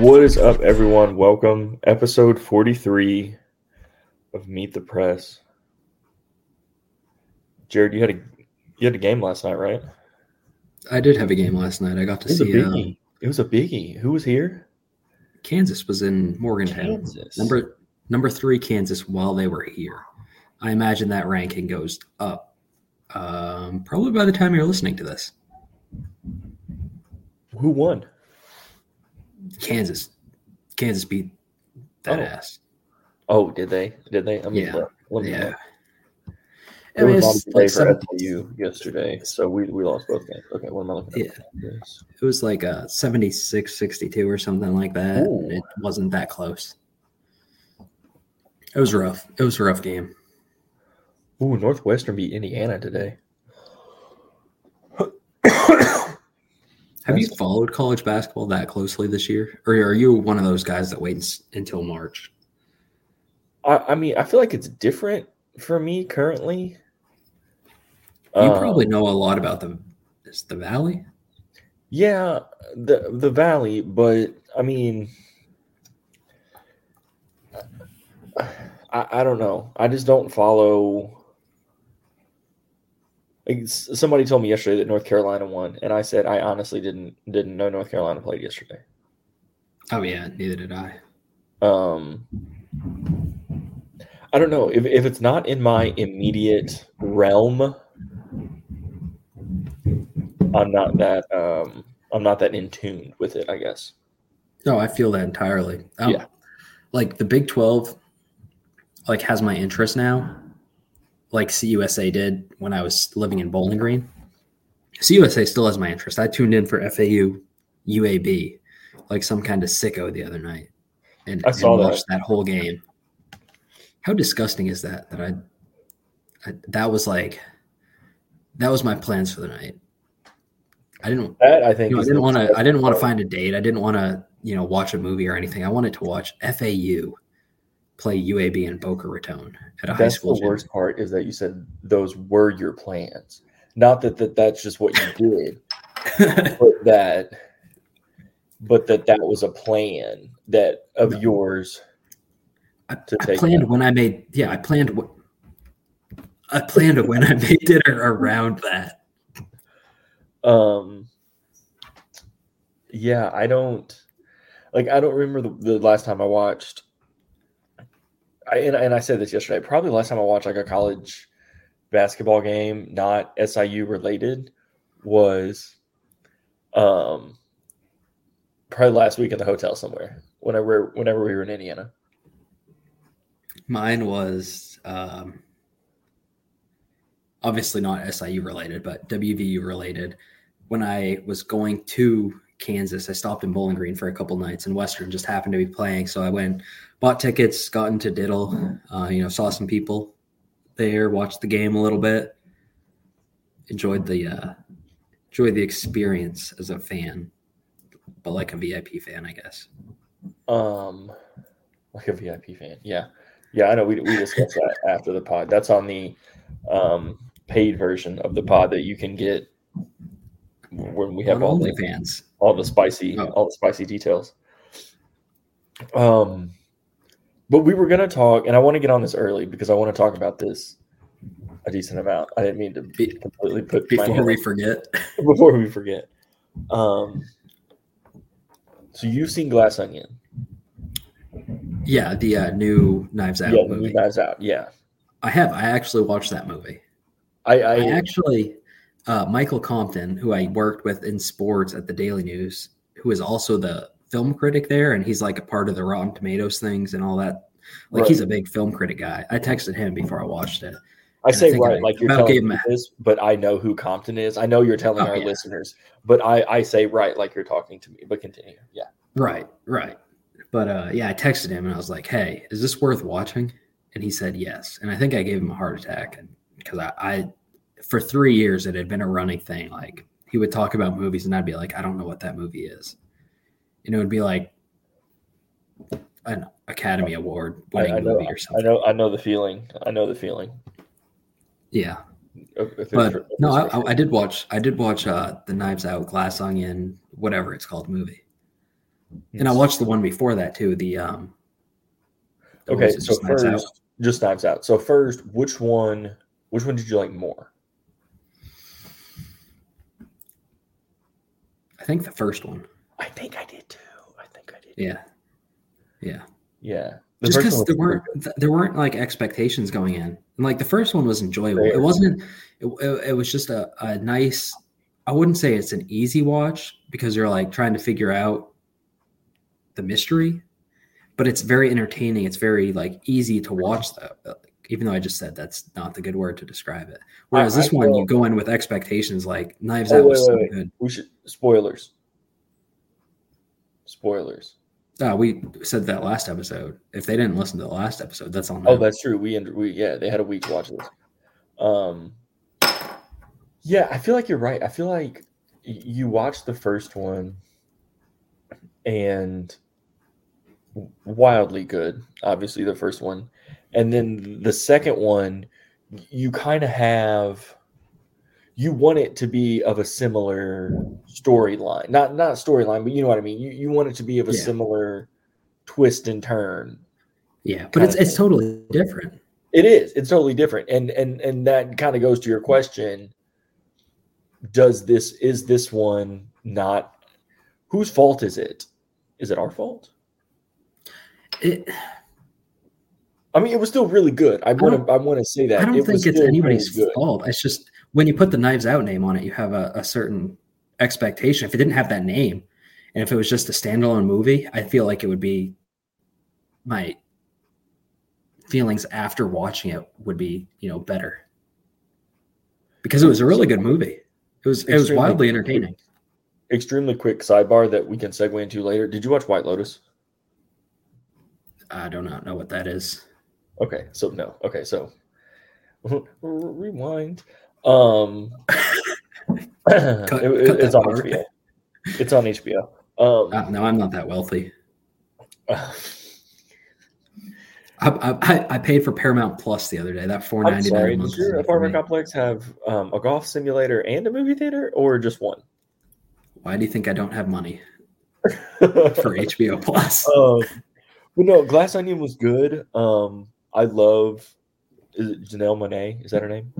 What is up, everyone? Welcome, episode 43 of Meet the Press. Jared, you had a game last night, right? I did have a game last night. I got to see it. It was a biggie. Who was here? Kansas was in Morgantown. Kansas. Number three, Kansas, while they were here. I imagine that ranking goes up probably by the time you're listening to this. Who won? Kansas beat that ass. Oh, did they? I mean, yeah. Let me know. There was a lot of play for SIU yesterday, so we lost both games. Okay, what am I looking at? Yeah. It was like 76-62 or something like that. Ooh. It wasn't that close. It was rough. It was a rough game. Ooh, Northwestern beat Indiana today. Have you followed college basketball that closely this year? Or are you one of those guys that waits until March? I mean, I feel like it's different for me currently. You probably know a lot about the Valley. Yeah, the Valley, but I mean, I don't know. I just don't follow. Somebody told me yesterday that North Carolina won, and I said I honestly didn't know North Carolina played yesterday. Oh yeah, neither did I. I don't know if it's not in my immediate realm. I'm not that in tune with it, I guess. No, I feel that entirely. Yeah, like the Big 12, like has my interest now. Like CUSA did when I was living in Bowling Green. CUSA still has my interest. I tuned in for FAU, UAB, like some kind of sicko the other night, and watched that whole game. How disgusting is that? That was my plans for the night. I didn't want to find a date. I didn't want to watch a movie or anything. I wanted to watch FAU play UAB in Boca Raton at a high school gym. The worst part is that you said those were your plans. Not that's just what you did, but that was a plan that of yours. I planned when I made dinner around that. Yeah, I don't remember the last time I watched. I said this yesterday, probably last time I watched like a college basketball game, not SIU related, was probably last week at the hotel somewhere whenever we were in Indiana. Mine was obviously not SIU related, but WVU related. When I was going to Kansas, I stopped in Bowling Green for a couple nights, and Western just happened to be playing. So I went, bought tickets, got into Diddle, saw some people there, watched the game a little bit, enjoyed the experience as a fan, but like a VIP fan, I guess. Like a VIP fan, yeah, I know. We discussed that after the pod. That's on the paid version of the pod that you can get when we have all the spicy details. But we were going to talk, and I want to get on this early because I want to talk about this a decent amount. I didn't mean to completely put before we forget. So you've seen Glass Onion? Yeah, the new Knives Out movie. New Knives Out. Yeah, I have. I actually watched that movie. Michael Compton, who I worked with in sports at the Daily News, who is also the film critic there, and he's like a part of the Rotten Tomatoes things and all that. Like, right. He's a big film critic guy. I texted him before I watched it. I say right, like you're telling me this, but I know who Compton is. I know you're telling our listeners, but I say right like you're talking to me. But continue, yeah. Right. But I texted him and I was like, "Hey, is this worth watching?" And he said yes. And I think I gave him a heart attack because I for 3 years it had been a running thing. Like he would talk about movies and I'd be like, "I don't know what that movie is." And it would be like an Academy Award winning movie or something. I know the feeling. Yeah. I did watch the Knives Out, Glass Onion, whatever it's called movie. Yes. And I watched the one before that too. Okay, so just Knives Out. So first, which one did you like more? I think the first one. I think I did too. Yeah. Just because there weren't like expectations going in, and like the first one was enjoyable. It wasn't. It was just a nice. I wouldn't say it's an easy watch because you're like trying to figure out the mystery, but it's very entertaining. It's very like easy to watch, though, even though I just said that's not the good word to describe it. Whereas this one, you go in with expectations, like Knives Out was so good. We should spoilers. We said that last episode. If they didn't listen to the last episode, that's on them. Oh, that's true. We they had a week to watch this. Yeah, I feel like you're right. I feel like you watched the first one and wildly good, obviously the first one. And then the second one, you kind of have you want it to be of a similar storyline, not storyline, but you know what I mean. You want it to be of a similar twist and turn. Yeah, but it's totally different. It is. It's totally different, and that kind of goes to your question. Is this one not? Whose fault is it? Is it our fault? It was still really good. I want to say that. I don't think it's anybody's fault. It's just. When you put the Knives Out name on it, you have a certain expectation. If it didn't have that name, and if it was just a standalone movie, I feel like it would be my feelings after watching it would be, better. Because it was a really good movie. It was wildly entertaining. Extremely quick sidebar that we can segue into later. Did you watch White Lotus? I do not know what that is. Okay, so no. Okay, so rewind. It's on HBO. It's on HBO. No, I'm not that wealthy. I paid for Paramount Plus the other day. That $4.99 a month. Does your apartment complex have a golf simulator and a movie theater, or just one? Why do you think I don't have money for HBO Plus? But no, Glass Onion was good. I love. Is it Janelle Monáe? Is that her name?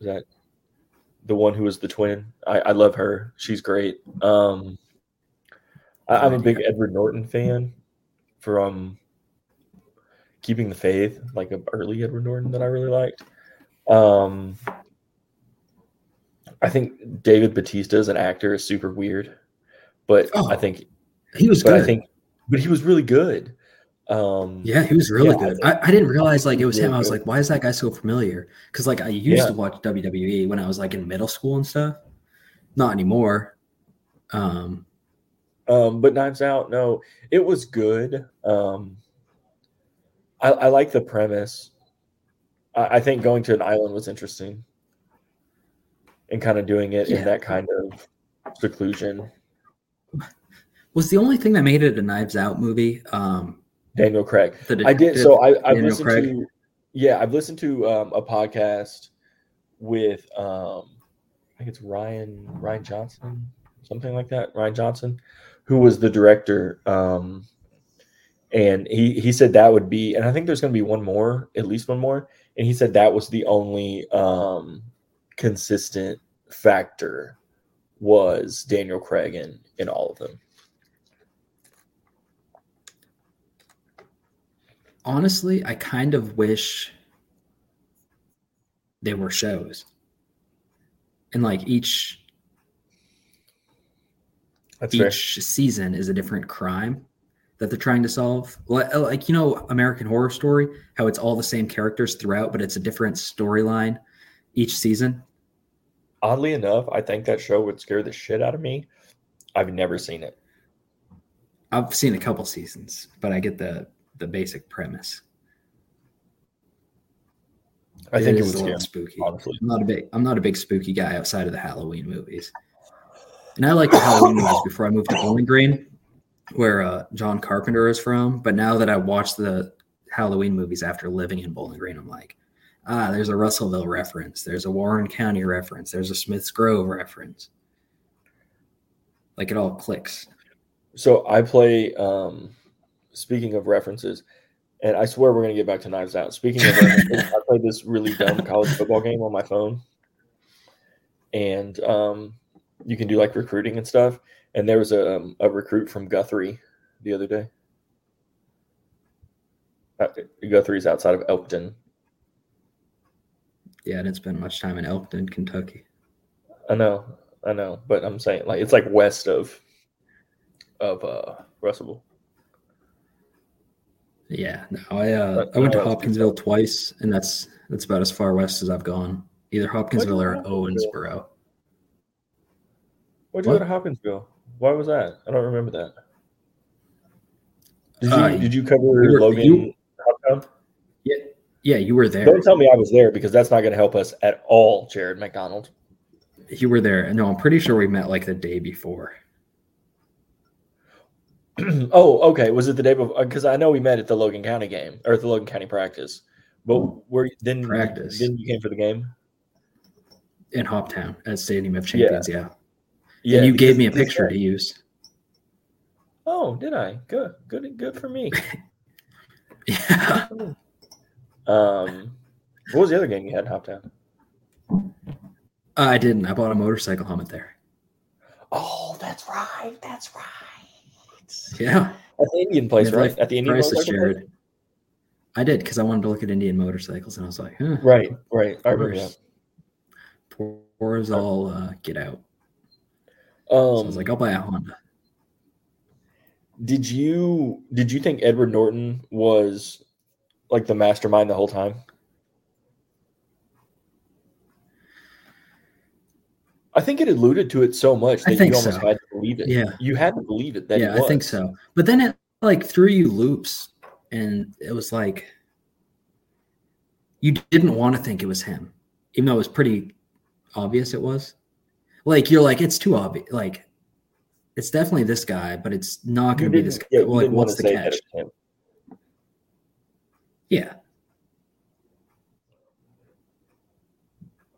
Is that the one who was the twin? I love her. She's great. I'm a big Edward Norton fan from Keeping the Faith, like an early Edward Norton that I really liked. I think David Bautista as an actor is super weird, but good. But he was really good. He was really good. I didn't realize like it was him. I was like, why is that guy so familiar? Because like I used to watch WWE when I was like in middle school and stuff. Not anymore. But Knives Out, no, it was good. I like the premise. I think going to an island was interesting and kind of doing it in that kind of seclusion. Was the only thing that made it a Knives Out movie. Daniel Craig. I did. So I've listened to, I've listened to a podcast with, I think it's Rian Johnson, something like that. Rian Johnson, who was the director. And he said that would be, and I think there's going to be at least one more. And he said that was the only consistent factor was Daniel Craig in all of them. Honestly, I kind of wish they were shows. And like each season is a different crime that they're trying to solve. Like, American Horror Story, how it's all the same characters throughout, but it's a different storyline each season. Oddly enough, I think that show would scare the shit out of me. I've never seen it. I've seen a couple seasons, but I get the basic premise. I think it was a little spooky. Honestly. I'm not a big spooky guy outside of the Halloween movies. And I liked the Halloween movies before I moved to Bowling Green, where John Carpenter is from. But now that I watched the Halloween movies after living in Bowling Green, I'm like, there's a Russellville reference. There's a Warren County reference. There's a Smith's Grove reference. Like it all clicks. So I play, speaking of references, and I swear we're going to get back to Knives Out. Speaking of references, I played this really dumb college football game on my phone. And you can do, like, recruiting and stuff. And there was a recruit from Guthrie the other day. Guthrie's outside of Elkton. Yeah, I didn't spend much time in Elkton, Kentucky. I know. But I'm saying, like, it's, like, west of Russellville. Yeah, no, I went to Hopkinsville twice, and that's about as far west as I've gone. Either Hopkinsville or Owensboro. Why'd you go to Hopkinsville? Why was that? I don't remember that. Did you cover Logan? Yeah, you were there. Don't tell me I was there, because that's not going to help us at all, Jared McDonald. You were there. No, I'm pretty sure we met like the day before. Oh, okay. Was it the day before? Because I know we met at the Logan County game, or at the Logan County practice. But then you came for the game? In Hoptown at Stadium of Champions, yeah. Yeah, and you gave me a picture to use. Oh, did I? Good for me. Yeah. What was the other game you had in Hoptown? I didn't. I bought a motorcycle helmet there. Oh, that's right. Yeah. At the Indian place, right? At the Indian motorcycle place? I did, because I wanted to look at Indian motorcycles, and I was like, huh. Right. I remember that. Poor's all get out. So I was like, I'll buy a Honda. Did you think Edward Norton was like the mastermind the whole time? I think it alluded to it so much that you almost had to believe it. Yeah. You had to believe it. That I think so. But then it like threw you loops, and it was like you didn't want to think it was him, even though it was pretty obvious it was. Like, you're like, it's too obvious. Like, it's definitely this guy, but it's not going to be this guy. Yeah, like, what's the catch? Yeah.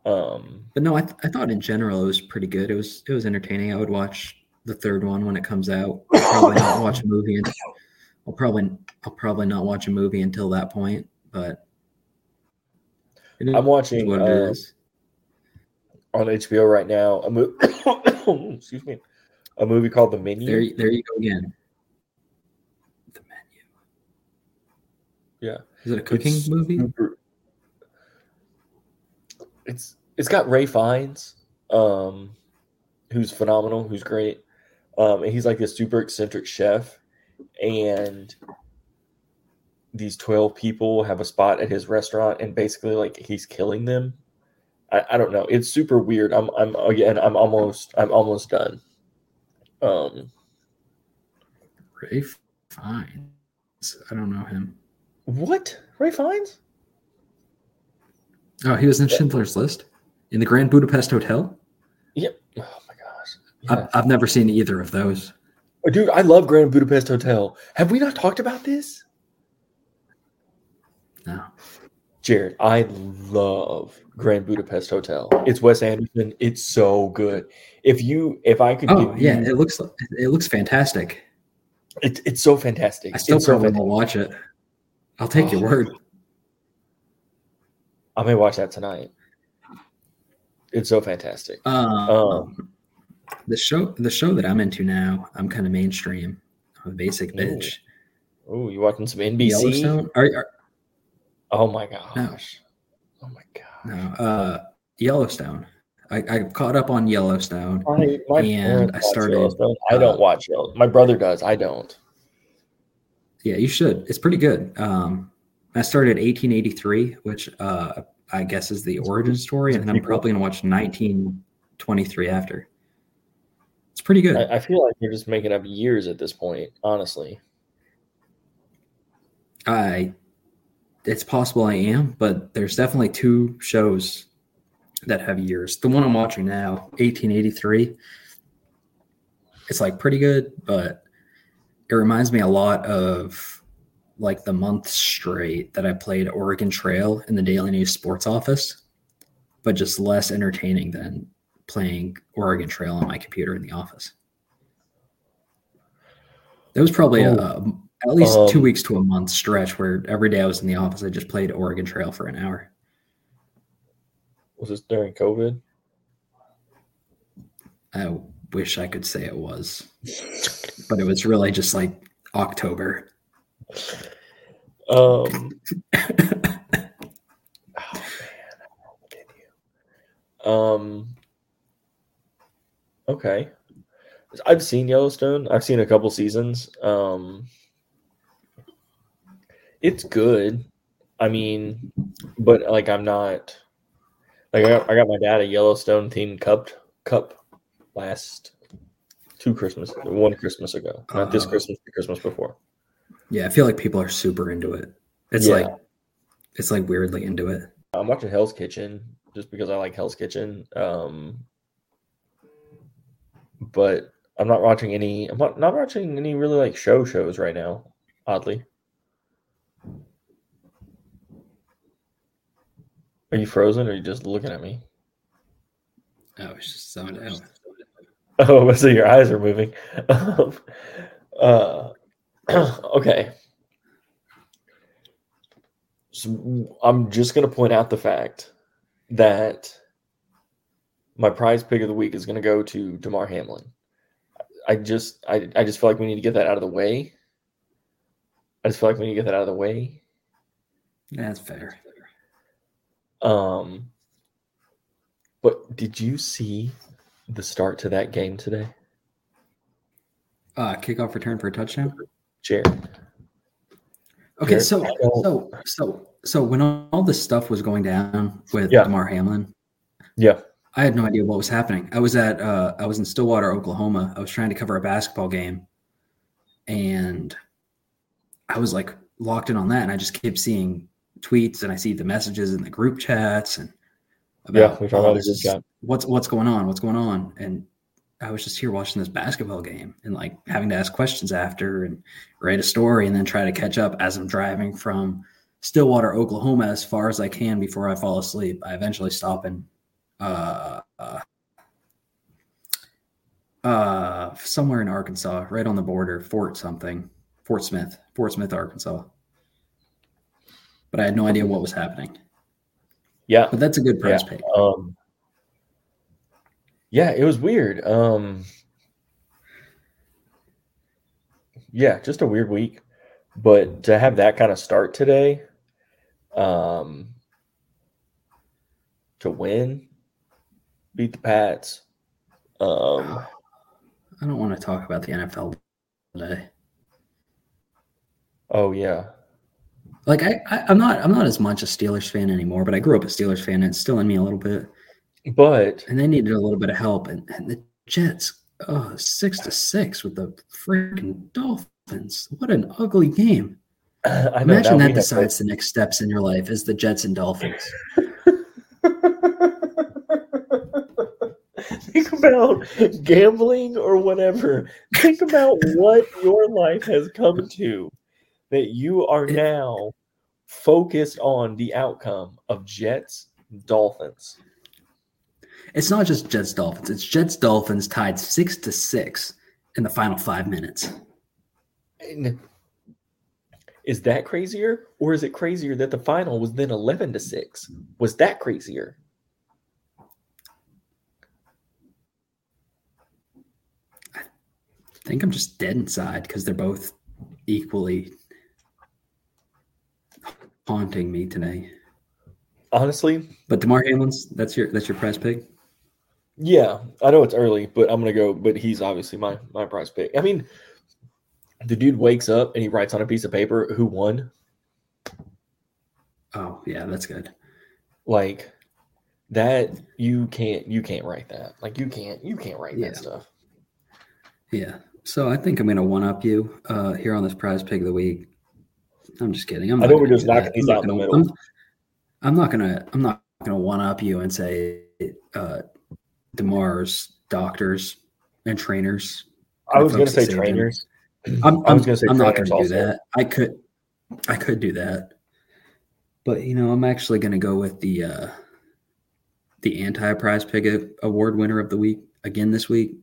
But no, I thought in general it was pretty good. It was entertaining. I would watch the third one when it comes out. I'll probably not watch a movie until that point. But I'm watching what it is on HBO right now. Excuse me. A movie called The Menu. There you go again. The Menu. Yeah. Is it a cooking movie? It's got Ralph Fiennes, who's phenomenal, who's great. And he's like this super eccentric chef. And these 12 people have a spot at his restaurant, and basically like he's killing them. I don't know. It's super weird. I'm almost done. Ralph Fiennes. I don't know him. What? Ralph Fiennes? Oh, he was in Schindler's List, in the Grand Budapest Hotel. Yep. Oh my gosh. Yeah. I've never seen either of those. Oh, dude, I love Grand Budapest Hotel. Have we not talked about this? No. Jared, I love Grand Budapest Hotel. It's Wes Anderson. It's so good. It looks fantastic. It's so fantastic. I still probably will watch it. I'll take your word. I may watch that tonight. It's so fantastic. The show that I'm into now, I'm kind of mainstream. I'm a basic bitch. Oh, you watching some NBC? Yellowstone? Oh my gosh. No. Oh my gosh. No. Yellowstone. I caught up on Yellowstone. I don't watch Yellowstone. My brother does. I don't. Yeah, you should. It's pretty good. I started 1883, which I guess is the origin story, and I'm probably going to watch 1923 after. It's pretty good. I feel like you're just making up years at this point, honestly. It's possible I am, but there's definitely two shows that have years. The one I'm watching now, 1883, it's like pretty good, but it reminds me a lot of like the month straight that I played Oregon Trail in the Daily News sports office, but just less entertaining than playing Oregon Trail on my computer in the office. It was probably at least 2 weeks to a month stretch where every day I was in the office, I just played Oregon Trail for an hour. Was this during COVID? I wish I could say it was, but it was really just like October. Okay. I've seen Yellowstone. I've seen a couple seasons. It's good. I mean, but like I'm not like I got my dad a Yellowstone themed cup last one Christmas ago. Not this Christmas, the Christmas before. Yeah, I feel like people are super into it. It's like weirdly into it. I'm watching Hell's Kitchen just because I like Hell's Kitchen. But I'm not watching any. I'm not watching any really like shows right now. Oddly, are you frozen or are you just looking at me? Oh, it's just zoned out. Oh, so your eyes are moving. Okay. So I'm just gonna point out the fact that my prize pick of the week is going to go to Damar Hamlin. I just feel like we need to get that out of the way. That's fair. But did you see the start to that game today? Kickoff return for a touchdown? Jared. Okay, Jared, so when all this stuff was going down with Damar Hamlin, I had no idea what was happening. I was in Stillwater, Oklahoma. I was trying to cover a basketball game, and I was like locked in on that. And I just kept seeing tweets, and I see the messages in the group chats, and about what's going on, and I was just here watching this basketball game and like having to ask questions after and write a story and then try to catch up as I'm driving from Stillwater, Oklahoma, as far as I can before I fall asleep. I eventually stop and. Somewhere in Arkansas, right on the border, Fort Smith, Arkansas. But I had no idea what was happening. Yeah, but that's a good prize pick. Yeah, it was weird. Yeah, just a weird week, but to have that kind of start today, to win. Beat the Pats. I don't want to talk about the NFL today. Oh yeah, like I'm not as much a Steelers fan anymore, but I grew up a Steelers fan, and it's still in me a little bit. And they needed a little bit of help, and the Jets, 6-6 with the freaking Dolphins. What an ugly game! I know, imagine that decides the next steps in your life is the Jets and Dolphins. Think about gambling or whatever. Think about what your life has come to, that you are now focused on the outcome of Jets, Dolphins. It's not just Jets, Dolphins. It's Jets, Dolphins tied 6-6 in the final 5 minutes. And is that crazier? Or is it crazier that the final was then 11-6? Was that crazier? I think I'm just dead inside because they're both equally haunting me today. Honestly. But Damar Hamlin's, that's your prize pick? Yeah. I know it's early, but I'm going to go. But he's obviously my prize pick. I mean, the dude wakes up and he writes on a piece of paper who won. Oh, yeah, that's good. Like that, you can't write that. Like you can't write that stuff. Yeah. So I think I'm going to one-up you here on this prize pick of the week. I'm just kidding. I know we're just knocking these out in the middle. I'm not going to one-up you and say Damar's doctors and trainers. I was going to say trainers. I was going to say trainers. I'm not going to do that. I could do that. But, you know, I'm actually going to go with the anti-prize pick award winner of the week again this week.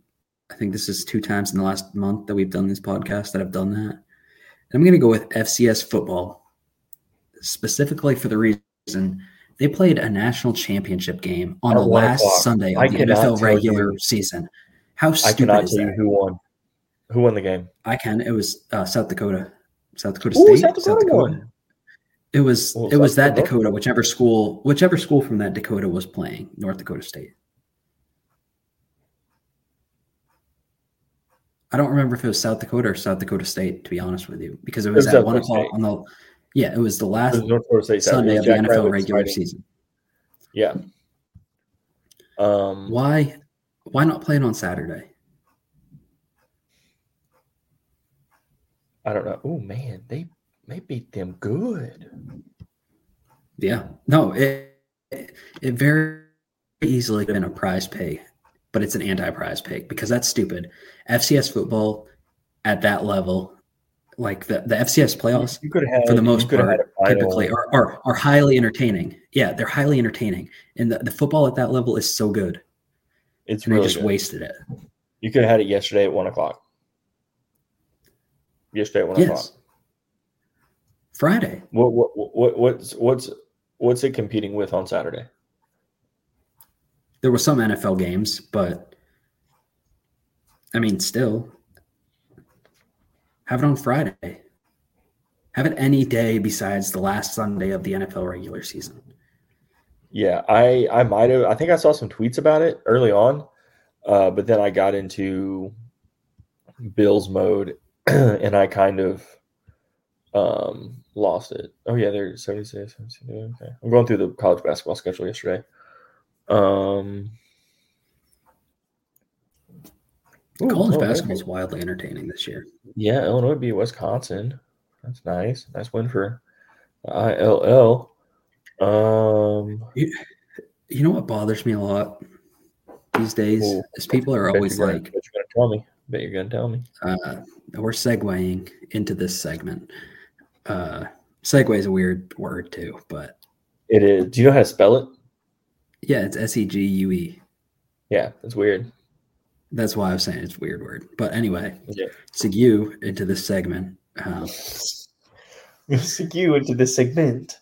I think this is 2 times in the last month that we've done this podcast that I've done that. And I'm going to go with FCS football, specifically for the reason they played a national championship game on the last Sunday of the NFL regular season. How stupid is that? I cannot tell you who won. Who won the game? I can. It was South Dakota. South Dakota State. South Dakota. It was that Dakota, whichever school from that Dakota was playing North Dakota State. I don't remember if it was South Dakota or South Dakota State, to be honest with you, because it was at 1 o'clock on the. Yeah, it was the last Sunday of the NFL regular season. Yeah. Why not play it on Saturday? I don't know. Oh man, they beat them good. Yeah. No, it very easily could have been a prize pay, but it's an anti-prize pay because that's stupid. FCS football at that level, like the FCS playoffs, for the most part, typically are highly entertaining. Yeah, they're highly entertaining, and the football at that level is so good. It's really just wasted it. You could have had it yesterday at 1 o'clock. Yes. Friday. What's it competing with on Saturday? There were some NFL games, but I mean, still have it on Friday. Have it any day besides the last Sunday of the NFL regular season. Yeah, I might have. I think I saw some tweets about it early on, but then I got into Bills mode. And I kind of lost it. Oh, yeah, they're 76. Okay. I'm going through the college basketball schedule yesterday. College basketball is wildly entertaining this year. Yeah, Illinois beat Wisconsin. That's nice. Nice win for ILL. You know what bothers me a lot these days is people are always like, what you gonna tell me? Bet you're going to tell me. We're segueing into this segment. Segue is a weird word, too, but it is. Do you know how to spell it? Yeah, it's SEGUE. Yeah, that's weird. That's why I was saying it's a weird word. But anyway, segue into this segment. Segue into this segment.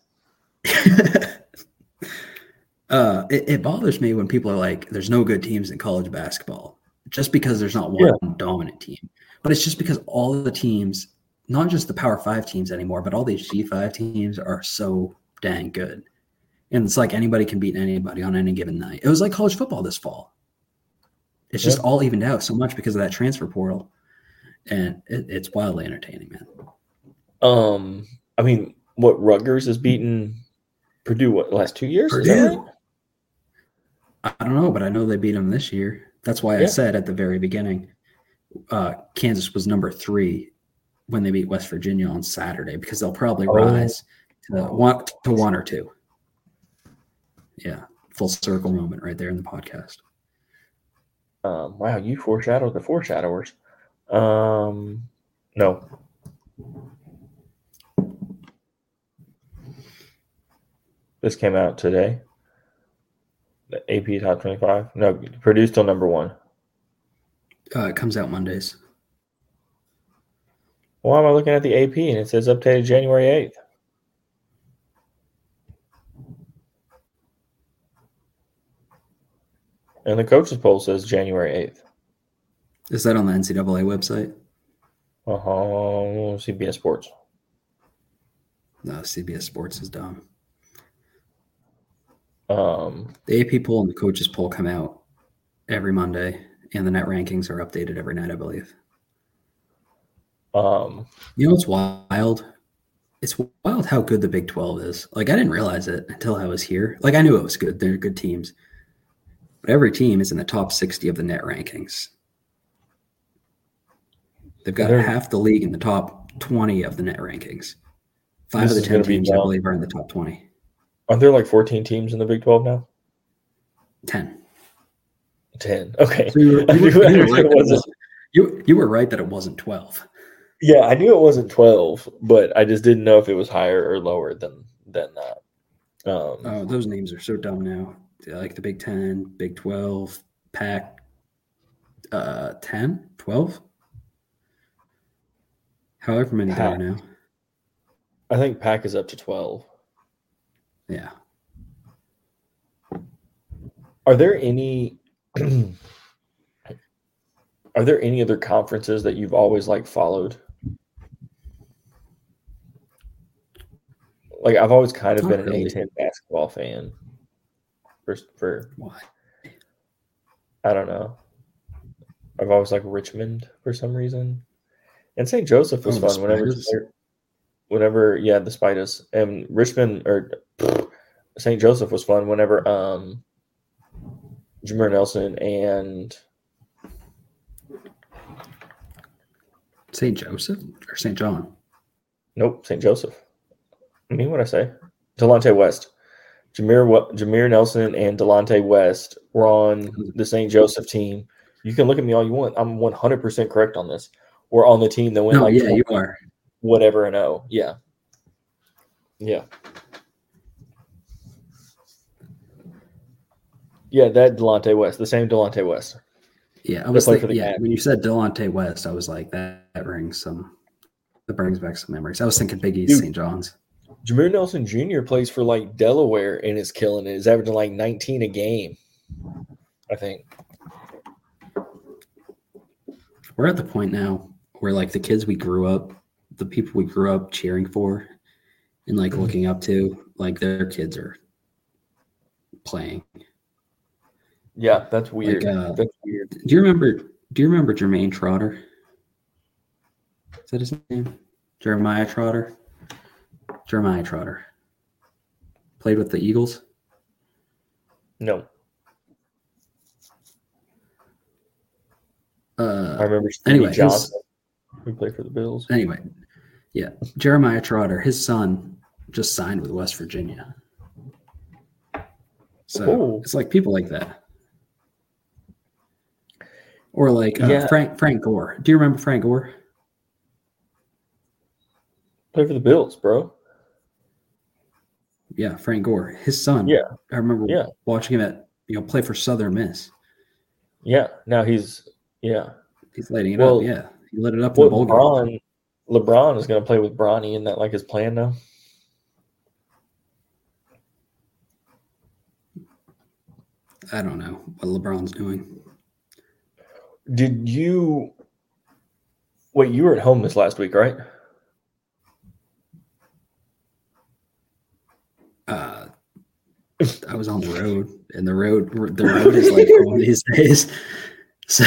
It bothers me when people are like, there's no good teams in college basketball. Just because there's not one dominant team. But it's just because all the teams, not just the Power 5 teams anymore, but all these G5 teams are so dang good. And it's like anybody can beat anybody on any given night. It was like college football this fall. It's just all evened out so much because of that transfer portal. And it's wildly entertaining, man. I mean, what, Rutgers has beaten Purdue, what, last 2 years? Purdue? Is that right? I don't know, but I know they beat them this year. That's why I said at the very beginning, Kansas was number 3 when they beat West Virginia on Saturday because they'll probably rise to 1 or 2. Yeah, full circle moment right there in the podcast. Wow, you foreshadowed the foreshadowers. No. This came out today. The AP top 25? No, Purdue's still number 1. It comes out Mondays. Why am I looking at the AP and it says updated January 8th? And the coaches poll says January 8th. Is that on the NCAA website? CBS Sports. No, CBS Sports is dumb. The AP poll and the coaches poll come out every Monday, and the net rankings are updated every night, I believe. You know what's wild? It's wild how good the Big 12 is. Like, I didn't realize it until I was here. Like, I knew it was good. They're good teams. But every team is in the top 60 of the net rankings. They've got half the league in the top 20 of the net rankings. 5 of the 10 teams, I believe, are in the top 20. Aren't there like 14 teams in the Big 12 now? 10. Okay. So you were right that it wasn't 12. Yeah, I knew it wasn't 12, but I just didn't know if it was higher or lower than that. Oh, those names are so dumb now. Like the Big 10, Big 12, Pac, 10, 12, however many there are now. I think Pack is up to 12. Yeah. Are there any other conferences that you've always followed? I've always kind of been an A10 basketball fan. For what? I don't know. I've always Richmond for some reason, and St. Joseph was fun whenever the Spiders and Richmond or St. Joseph was fun whenever Jameer Nelson and St. Joseph or St. John. Nope, St. Joseph. I mean, what I say? Delonte West. Jameer Nelson and Delonte West were on the St. Joseph team. You can look at me all you want. I'm 100% correct on this. We're on the team that went you are. Whatever and oh. Yeah. Yeah. Yeah, that Delonte West. The same Delonte West. Yeah, I was like, when you said Delonte West, I was like, that brings back some memories. I was thinking Big East, St. John's. Jameer Nelson Jr. plays for Delaware and is killing it. He's averaging 19 a game, I think. We're at the point now where the kids we grew up, the people we grew up cheering for and looking up to, their kids are playing. Yeah, that's weird. That's weird. Do you remember Jermaine Trotter? Is that his name? Jeremiah Trotter? Jeremiah Trotter. Played with the Eagles? No. I remember Stevie Johnson, who played for the Bills. Anyway, yeah. Jeremiah Trotter, his son, just signed with West Virginia. So It's people like that. Or Frank Gore. Do you remember Frank Gore? Played for the Bills, bro. Yeah, Frank Gore. His son. Yeah. I remember watching him at play for Southern Miss. Yeah. Now he's lighting it up. Yeah, he lit it up in the bowl game. LeBron is going to play with Bronny. Isn't that his plan now? I don't know what LeBron's doing. You were at home this last week, right? I was on the road, and the road is one of these days. So,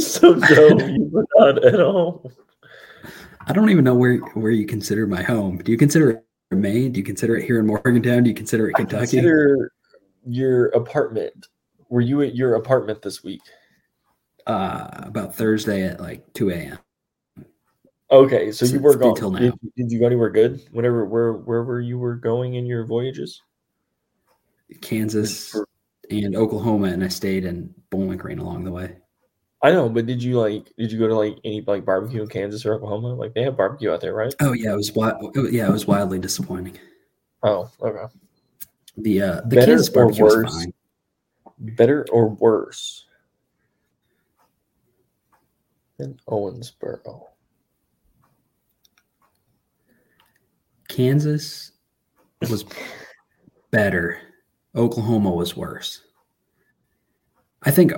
so dope. You were not at home. I don't even know where you consider my home. Do you consider it Maine? Do you consider it here in Morgantown? Do you consider it Kentucky? I consider your apartment. Were you at your apartment this week? About Thursday at 2 a.m. Okay, so you were gone. Till now. Did you go anywhere good? Wherever you were going in your voyages? Kansas and Oklahoma, and I stayed in Bowling Green along the way. I know, but did you go to any barbecue in Kansas or Oklahoma? They have barbecue out there, right? Oh yeah, it was wildly disappointing. Oh, okay. The Kansas barbecue was fine. Better or worse than Owensboro? Kansas was better. Oklahoma was worse. I think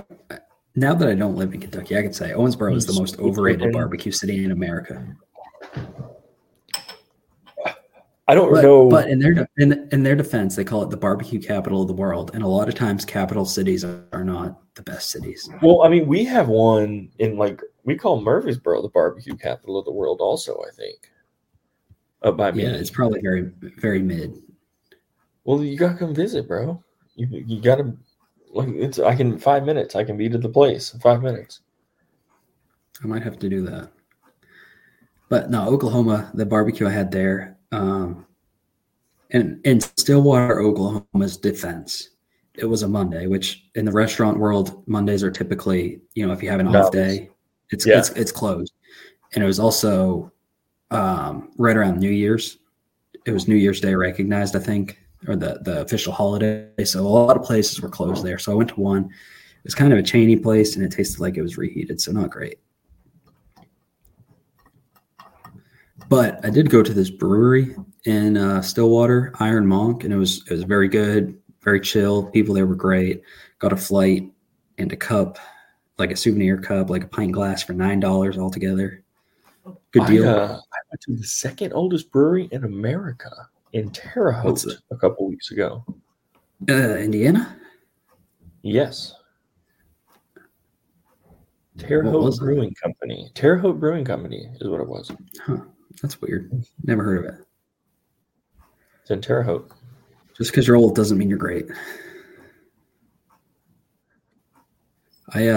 now that I don't live in Kentucky, I could say Owensboro is the most overrated barbecue city in America. I don't know. But in their defense, they call it the barbecue capital of the world, and a lot of times capital cities are not the best cities. Well, I mean, we have one in we call Murfreesboro the barbecue capital of the world also, I think. It's probably very, very mid. Well, you gotta come visit, bro. You gotta in 5 minutes. I can be to the place in 5 minutes. I might have to do that. But no, Oklahoma, the barbecue I had there. And in Stillwater, Oklahoma's defense, it was a Monday, which in the restaurant world, Mondays are typically, if you have an off day, it's closed. And it was also right around New Year's. It was New Year's Day recognized, I think, or the official holiday. So a lot of places were closed there. So I went to one. It was kind of a chainy place, and it tasted like it was reheated, so not great. But I did go to this brewery in Stillwater, Iron Monk, and it was very good, very chill. People there were great. Got a flight and a cup, like a souvenir cup, like a pint glass for $9 altogether. Good deal. I went to the second oldest brewery in America in Terre Haute a couple weeks ago. Indiana? Yes. Terre Haute Brewing Company. Terre Haute Brewing Company is what it was. Huh. That's weird. Never heard of it. It's in Terre Haute. Just because you're old doesn't mean you're great. I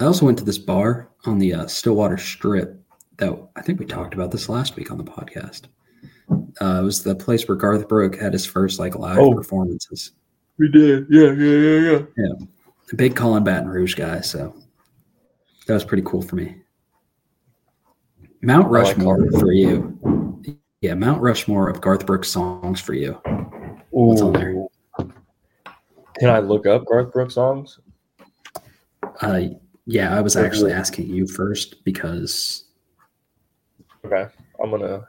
also went to this bar on the Stillwater Strip that I think we talked about this last week on the podcast. It was the place where Garth Brooke had his first live performances. We did. Yeah. A big Colin Baton Rouge guy, so that was pretty cool for me. Mount Rushmore for you. Yeah, Mount Rushmore of Garth Brooks songs for you. What's on there? Can I look up Garth Brooks songs? Yeah, I was actually asking you first because... Okay, I'm going to...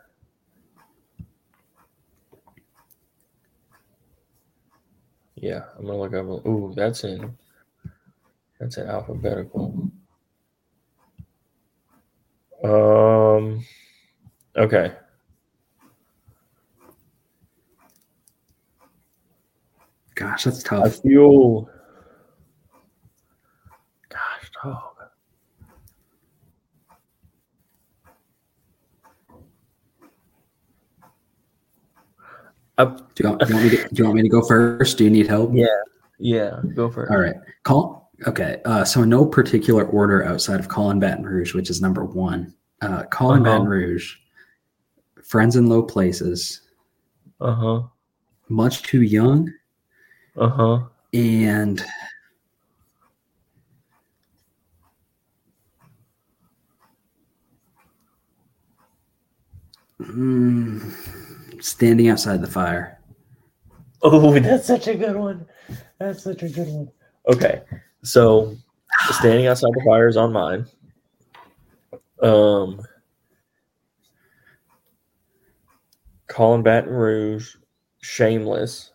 Yeah, I'm going to look up... Ooh, that's in alphabetical. Okay. Gosh, that's tough. I feel... Gosh, dog. Do you want me to go first? Do you need help? Yeah, go first. All right. Okay. So in no particular order outside of Colin Baton Rouge, which is number one. Colin Baton Rouge, Friends in Low Places. Much Too Young. And Standing Outside the Fire. Oh, that's such a good one. Okay. So Standing Outside the Fire is on mine. Colin Baton Rouge, Shameless.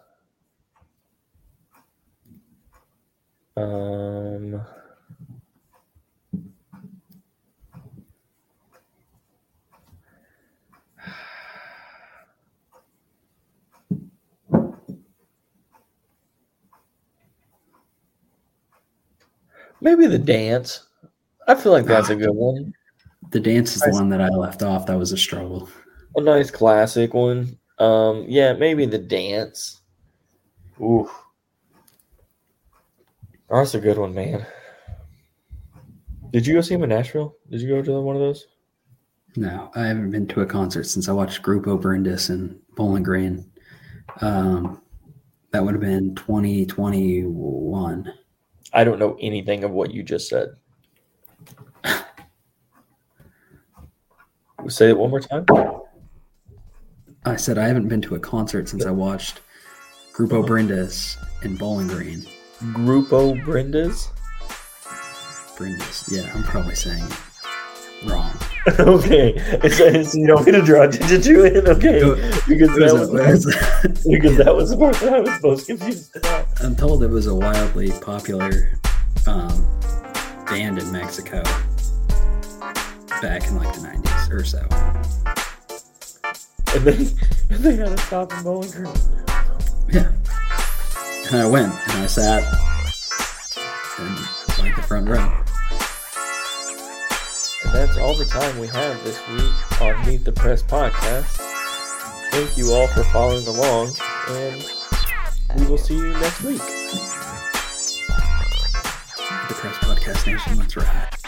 Maybe The Dance. I feel like that's a good one. The Dance is the one that I left off. That was a struggle. A nice classic one. Yeah, maybe The Dance. Ooh. That's a good one, man. Did you go see him in Nashville? Did you go to one of those? No, I haven't been to a concert since I watched Grupo Brindis in Bowling Green. That would have been 2021. I don't know anything of what you just said. Say it one more time. I said I haven't been to a concert since I watched Grupo Brindis in Bowling Green. Grupo Brindis? Brindis. Yeah, I'm probably saying it wrong. Okay. It's, you don't get to draw digits you in? Okay. Because that was the part that I was most confused about. I'm told it was a wildly popular band in Mexico back in the 90s or so. And they had a stop in Bowling Green. Yeah. And I went and I sat in the front row. And that's all the time we have this week on Meet the Press Podcast. Thank you all for following along, and we will see you next week. Meet the Press Podcast Nation, let's ride.